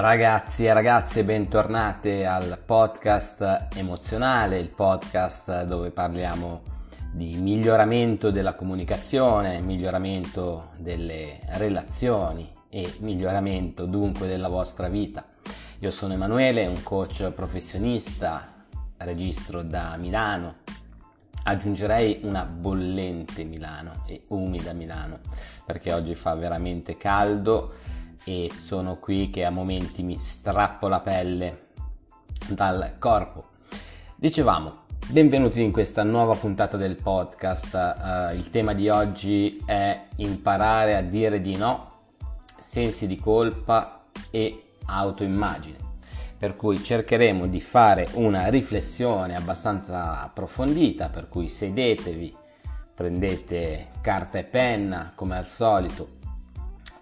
Ragazzi e ragazze, bentornate al podcast emozionale, il podcast dove parliamo di miglioramento della comunicazione, miglioramento delle relazioni e miglioramento dunque della vostra vita. Io sono Emanuele, un coach professionista, registro da Milano, aggiungerei una bollente Milano e umida Milano, perché oggi fa veramente caldo e sono qui che a momenti mi strappo la pelle dal corpo. Dicevamo, benvenuti in questa nuova puntata del podcast. Il tema di oggi è imparare a dire di no, sensi di colpa e autoimmagine, per cui cercheremo di fare una riflessione abbastanza approfondita, per cui sedetevi, prendete carta e penna come al solito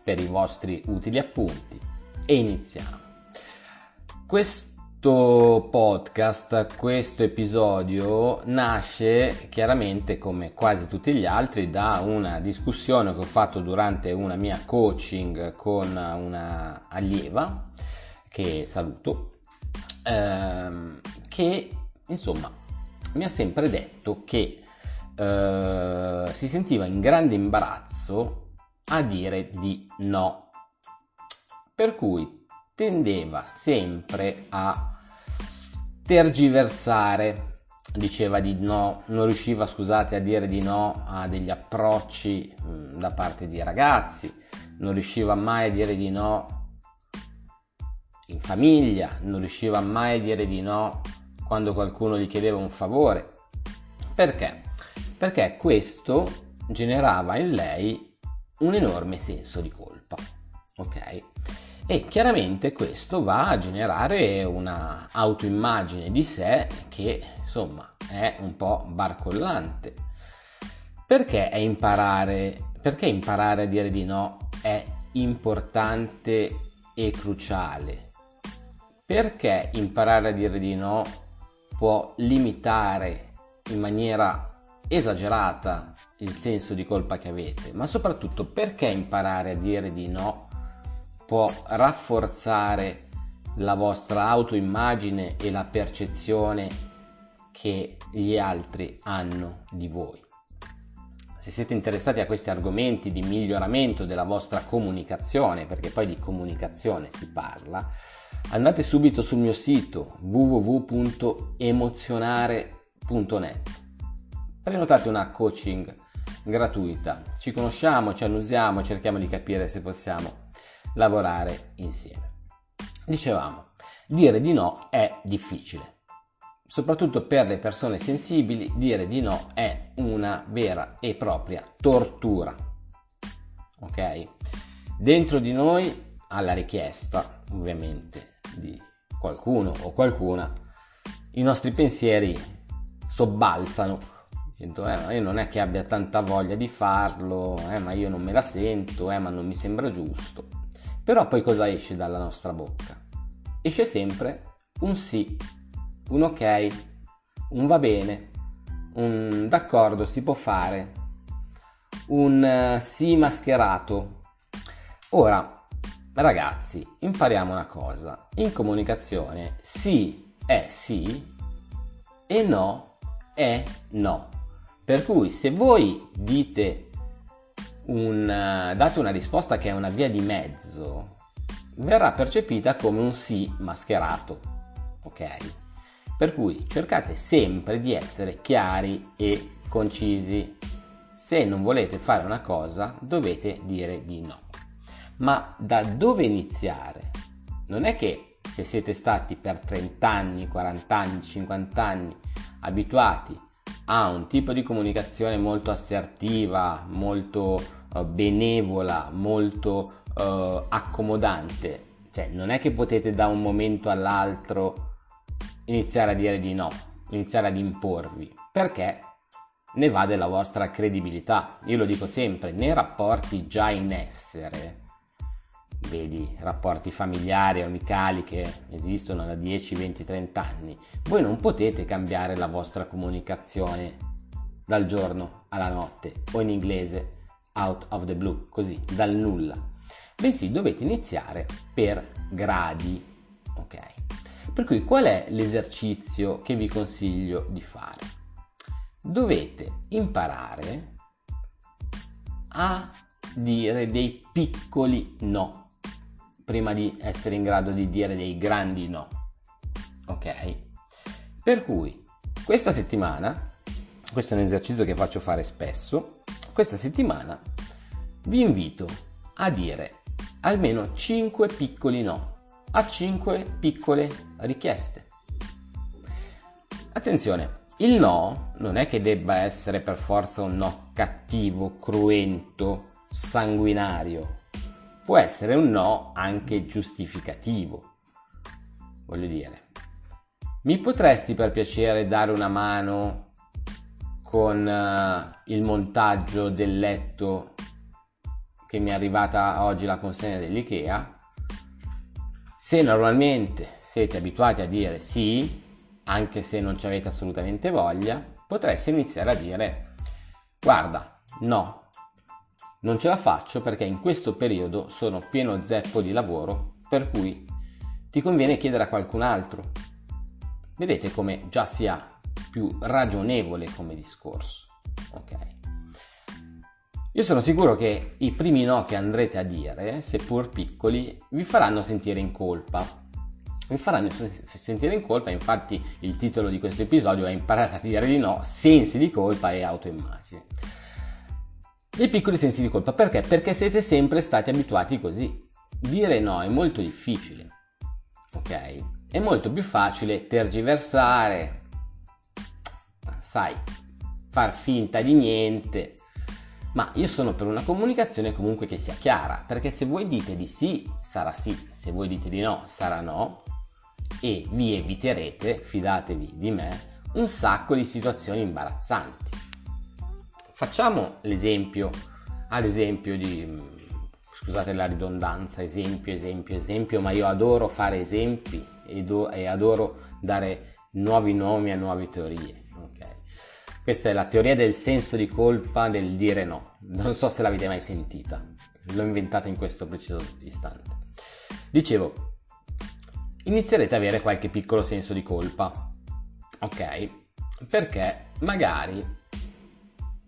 per i vostri utili appunti e iniziamo. Questo podcast, questo episodio nasce chiaramente, come quasi tutti gli altri, da una discussione che ho fatto durante una mia coaching con una allieva che saluto, che insomma mi ha sempre detto che si sentiva in grande imbarazzo a dire di no, per cui tendeva sempre a tergiversare, diceva di no, non riusciva, scusate, a dire di no a degli approcci da parte di ragazzi, non riusciva mai a dire di no in famiglia, non riusciva mai a dire di no quando qualcuno gli chiedeva un favore. Perché? Perché questo generava in lei un enorme senso di colpa, ok? E chiaramente questo va a generare una autoimmagine di sé che insomma è un po' barcollante. Perché imparare a dire di no è importante e cruciale? Perché imparare a dire di no può limitare in maniera esagerata il senso di colpa che avete, ma soprattutto perché imparare a dire di no può rafforzare la vostra autoimmagine e la percezione che gli altri hanno di voi. Se siete interessati a questi argomenti di miglioramento della vostra comunicazione, perché poi di comunicazione si parla, andate subito sul mio sito www.emozionare.net. Prenotate una coaching gratuita, ci conosciamo, ci annusiamo, cerchiamo di capire se possiamo lavorare insieme. Dicevamo, dire di no è difficile, soprattutto per le persone sensibili. Dire di no è una vera e propria tortura, ok? Dentro di noi, alla richiesta ovviamente di qualcuno o qualcuna, i nostri pensieri sobbalzano. Ma io non è che abbia tanta voglia di farlo, ma io non me la sento, ma non mi sembra giusto. Però poi cosa esce dalla nostra bocca? Esce sempre un sì, un ok, un va bene, un d'accordo, si può fare, un sì mascherato. Ora, ragazzi, impariamo una cosa. In comunicazione sì è sì e no è no. Per cui se voi dite date una risposta che è una via di mezzo, verrà percepita come un sì mascherato, ok? Per cui cercate sempre di essere chiari e concisi. Se non volete fare una cosa, dovete dire di no. Ma da dove iniziare? Non è che se siete stati per 30 anni, 40 anni, 50 anni abituati a un tipo di comunicazione molto assertiva, molto benevola, molto accomodante, cioè non è che potete da un momento all'altro iniziare a dire di no, iniziare ad imporvi, perché ne va della vostra credibilità. Io lo dico sempre, nei rapporti già in essere, vedi rapporti familiari o amicali che esistono da 10, 20, 30 anni, voi non potete cambiare la vostra comunicazione dal giorno alla notte, o in inglese out of the blue, così dal nulla. bensì dovete iniziare per gradi, ok? Per cui qual è l'esercizio che vi consiglio di fare? Dovete imparare a dire dei piccoli no, prima di essere in grado di dire dei grandi no, ok? Per cui questa settimana, questo è un esercizio che faccio fare spesso, questa settimana vi invito a dire almeno 5 piccoli no a 5 piccole richieste. Attenzione, il no non è che debba essere per forza un no cattivo, cruento, sanguinario. Può essere un no anche giustificativo. Voglio dire, mi potresti per piacere dare una mano con il montaggio del letto che mi è arrivata oggi la consegna dell'IKEA? Se normalmente siete abituati a dire sì, anche se non ci avete assolutamente voglia, potreste iniziare a dire: guarda, no, non ce la faccio perché in questo periodo sono pieno zeppo di lavoro, per cui ti conviene chiedere a qualcun altro. Vedete come già sia più ragionevole come discorso, ok? Io sono sicuro che i primi no che andrete a dire, seppur piccoli, vi faranno sentire in colpa. Mi faranno sentire in colpa, infatti il titolo di questo episodio è Imparare a dire di no, sensi di colpa e autoimmagine. Dei piccoli sensi di colpa, perché? Perché siete sempre stati abituati così. Dire no è molto difficile, ok? È molto più facile tergiversare, sai, far finta di niente, ma io sono per una comunicazione comunque che sia chiara, perché se voi dite di sì, sarà sì, se voi dite di no, sarà no, e vi eviterete, fidatevi di me, un sacco di situazioni imbarazzanti. Facciamo l'esempio, ad esempio di, scusate la ridondanza, esempio, ma io adoro fare esempi e adoro dare nuovi nomi a nuove teorie, ok? Questa è la teoria del senso di colpa del dire no, non so se l'avete mai sentita, l'ho inventata in questo preciso istante. Dicevo, inizierete ad avere qualche piccolo senso di colpa, ok? Perché magari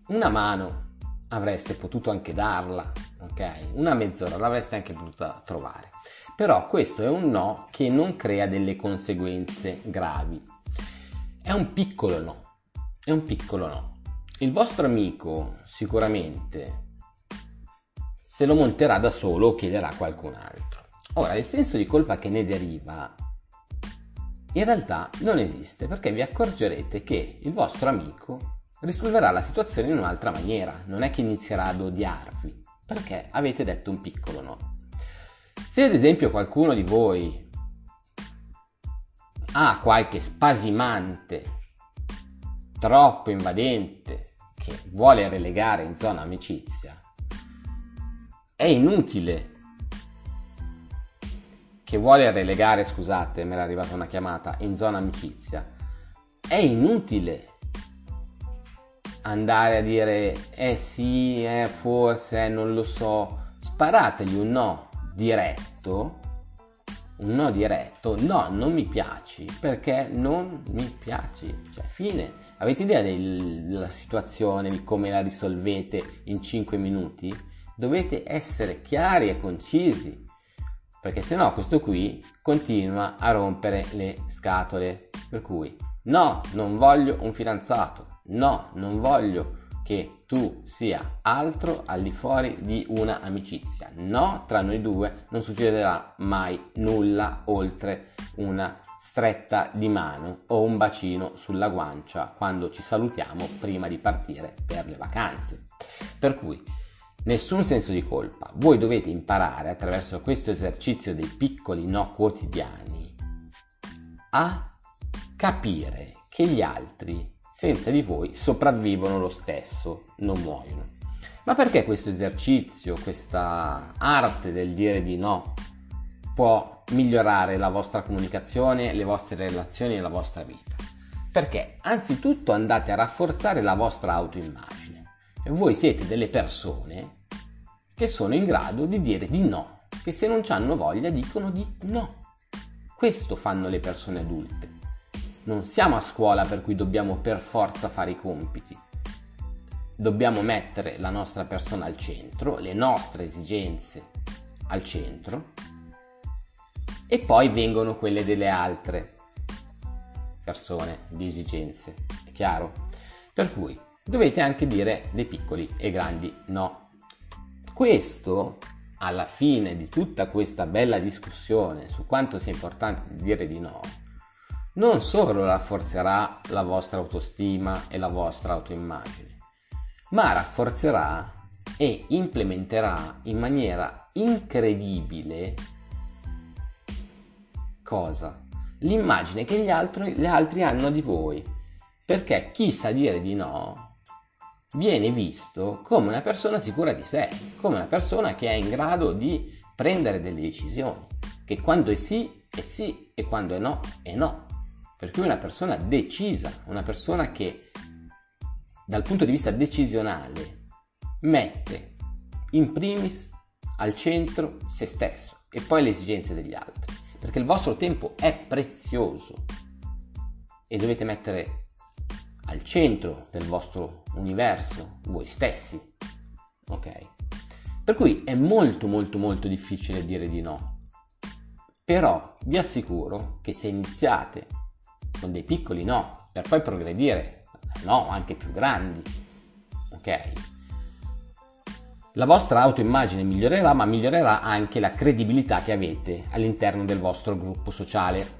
una mano avreste potuto anche darla, ok? Una mezz'ora l'avreste anche potuta trovare, però questo è un no che non crea delle conseguenze gravi, è un piccolo no, è un piccolo no. Il vostro amico sicuramente se lo monterà da solo o chiederà a qualcun altro. Ora, il senso di colpa che ne deriva in realtà non esiste, perché vi accorgerete che il vostro amico risolverà la situazione in un'altra maniera, non è che inizierà ad odiarvi, perché avete detto un piccolo no. Se ad esempio qualcuno di voi ha qualche spasimante troppo invadente che vuole relegare in zona amicizia, è inutile che vuole relegare, scusate, mi era arrivata una chiamata, in zona amicizia, è inutile andare a dire sì, forse, non lo so. Sparategli un no diretto, no, non mi piaci, perché non mi piaci, cioè fine. Avete idea della situazione, di come la risolvete in 5 minuti? Dovete essere chiari e concisi, perché sennò questo qui continua a rompere le scatole. Per cui, no, non voglio un fidanzato, no, non voglio che tu sia altro al di fuori di una amicizia, no, tra noi due non succederà mai nulla oltre una stretta di mano o un bacino sulla guancia quando ci salutiamo prima di partire per le vacanze. Per cui nessun senso di colpa, voi dovete imparare attraverso questo esercizio dei piccoli no quotidiani a capire che gli altri senza di voi sopravvivono lo stesso, non muoiono. Ma perché questo esercizio, questa arte del dire di no può migliorare la vostra comunicazione, le vostre relazioni e la vostra vita? Perché anzitutto andate a rafforzare la vostra autoimmagine. Voi siete delle persone che sono in grado di dire di no che se non hanno voglia dicono di no. Questo fanno le persone adulte. Non siamo a scuola per cui dobbiamo per forza fare i compiti. Dobbiamo mettere la nostra persona al centro, le nostre esigenze al centro, e poi vengono quelle delle altre persone, di esigenze, è chiaro? Per cui dovete anche dire dei piccoli e grandi no. Questo, alla fine di tutta questa bella discussione su quanto sia importante dire di no, non solo rafforzerà la vostra autostima e la vostra autoimmagine, ma rafforzerà e implementerà in maniera incredibile cosa? L'immagine che gli altri hanno di voi, perché chi sa dire di no viene visto come una persona sicura di sé, come una persona che è in grado di prendere delle decisioni, che quando è sì e quando è no è no, per cui una persona decisa, una persona che dal punto di vista decisionale mette in primis al centro se stesso e poi le esigenze degli altri, perché il vostro tempo è prezioso e dovete mettere al centro del vostro universo voi stessi, ok? Per cui è molto molto molto difficile dire di no, però vi assicuro che se iniziate con dei piccoli no per poi progredire no anche più grandi, ok? La vostra autoimmagine migliorerà, ma migliorerà anche la credibilità che avete all'interno del vostro gruppo sociale.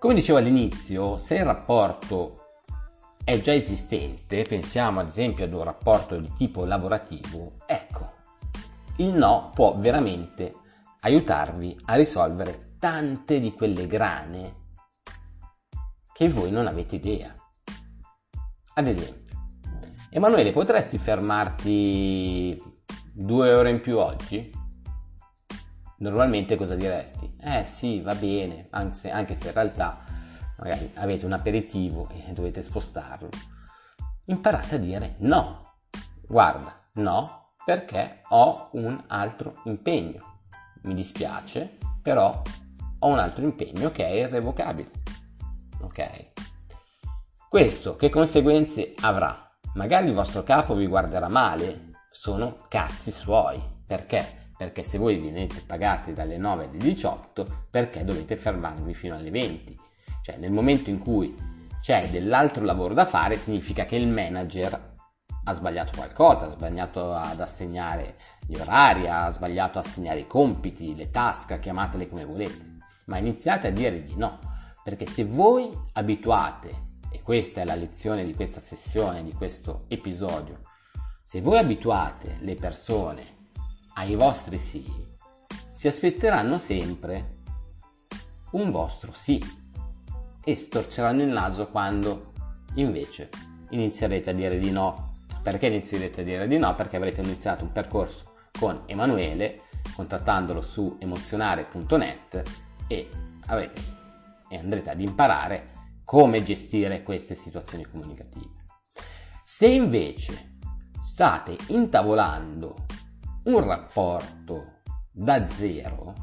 Come dicevo all'inizio, se il rapporto è già esistente, pensiamo ad esempio ad un rapporto di tipo lavorativo, ecco, il no può veramente aiutarvi a risolvere tante di quelle grane che voi non avete idea. Ad esempio, Emanuele, potresti fermarti 2 ore in più oggi? Normalmente cosa diresti? Sì, va bene, anche se in realtà magari avete un aperitivo e dovete spostarlo. Imparate a dire no. Guarda, no, perché ho un altro impegno. Mi dispiace, però ho un altro impegno che è irrevocabile. Ok? Questo che conseguenze avrà? Magari il vostro capo vi guarderà male, sono cazzi suoi. Perché? Perché se voi venite pagati dalle 9 alle 18, perché dovete fermarvi fino alle 20? Cioè nel momento in cui c'è dell'altro lavoro da fare significa che il manager ha sbagliato qualcosa, ha sbagliato ad assegnare gli orari, ha sbagliato ad assegnare i compiti, le task, chiamatele come volete. Ma iniziate a dire di no, perché se voi abituate, e questa è la lezione di questa sessione, di questo episodio, se voi abituate le persone ai vostri sì, si aspetteranno sempre un vostro sì e storceranno il naso quando invece inizierete a dire di no. Perché inizierete a dire di no? Perché avrete iniziato un percorso con Emanuele, contattandolo su emozionare.net, e andrete ad imparare come gestire queste situazioni comunicative. Se invece state intavolando un rapporto da zero,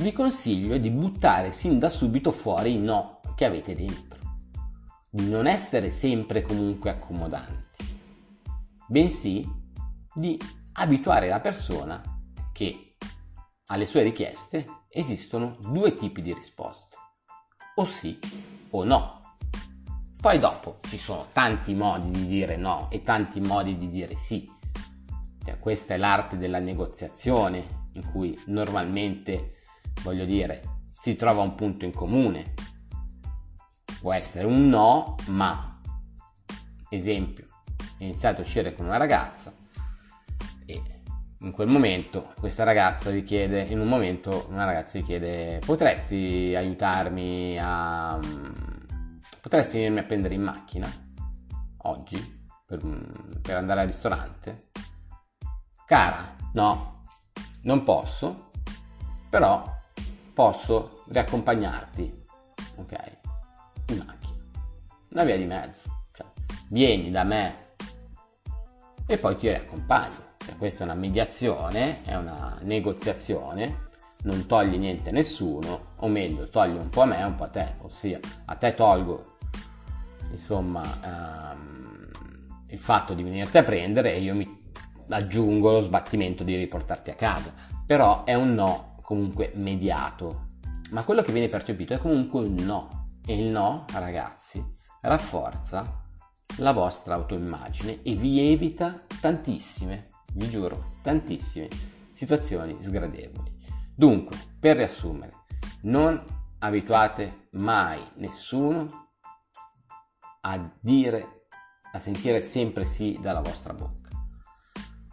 vi consiglio di buttare sin da subito fuori i no che avete dentro, di non essere sempre comunque accomodanti, bensì di abituare la persona che alle sue richieste esistono 2 tipi di risposte, o sì o no. Poi dopo ci sono tanti modi di dire no e tanti modi di dire sì. Questa è l'arte della negoziazione, in cui normalmente, voglio dire, si trova un punto in comune. Può essere un no, ma, esempio, iniziate a uscire con una ragazza e in quel momento una ragazza vi chiede potresti aiutarmi a... potresti venirmi a prendere in macchina oggi per andare al ristorante? Cara, no, non posso, però posso riaccompagnarti, ok, in macchina, una via di mezzo, cioè, vieni da me e poi ti riaccompagno, Questa è una mediazione, è una negoziazione, non togli niente a nessuno, o meglio, togli un po' a me e un po' a te, ossia a te tolgo insomma il fatto di venirti a prendere e io mi aggiungo lo sbattimento di riportarti a casa, però è un no comunque mediato, ma quello che viene percepito è comunque un no, e il no, ragazzi, rafforza la vostra autoimmagine e vi evita tantissime, vi giuro, tantissime situazioni sgradevoli. Dunque, per riassumere, non abituate mai nessuno a dire, a sentire sempre sì dalla vostra bocca.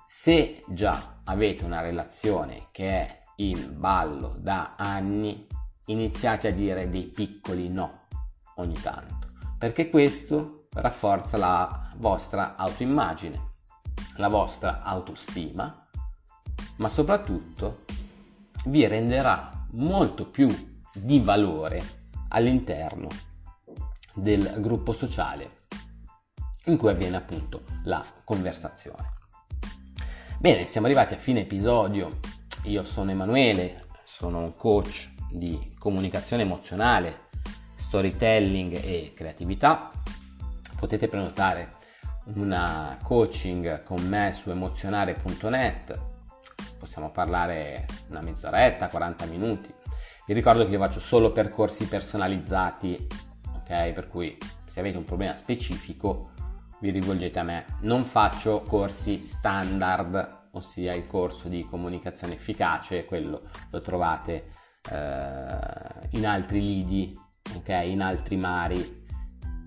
Se già avete una relazione che è in ballo da anni, iniziate a dire dei piccoli no ogni tanto, perché questo rafforza la vostra autoimmagine, la vostra autostima, ma soprattutto vi renderà molto più di valore all'interno del gruppo sociale in cui avviene appunto la conversazione. Bene, siamo arrivati a fine episodio. Io sono Emanuele, sono un coach di comunicazione emozionale, storytelling e creatività. Potete prenotare una coaching con me su emozionare.net. Possiamo parlare una mezz'oretta, 40 minuti. Vi ricordo che io faccio solo percorsi personalizzati, ok? Per cui se avete un problema specifico vi rivolgete a me. Non faccio corsi standard, ossia il corso di comunicazione efficace, quello lo trovate in altri lidi, ok? In altri mari.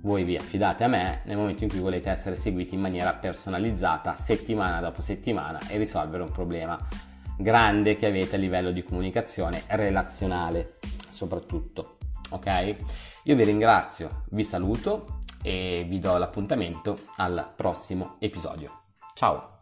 Voi vi affidate a me nel momento in cui volete essere seguiti in maniera personalizzata settimana dopo settimana e risolvere un problema grande che avete a livello di comunicazione relazionale soprattutto, ok? Io vi ringrazio, vi saluto e vi do l'appuntamento al prossimo episodio. Ciao!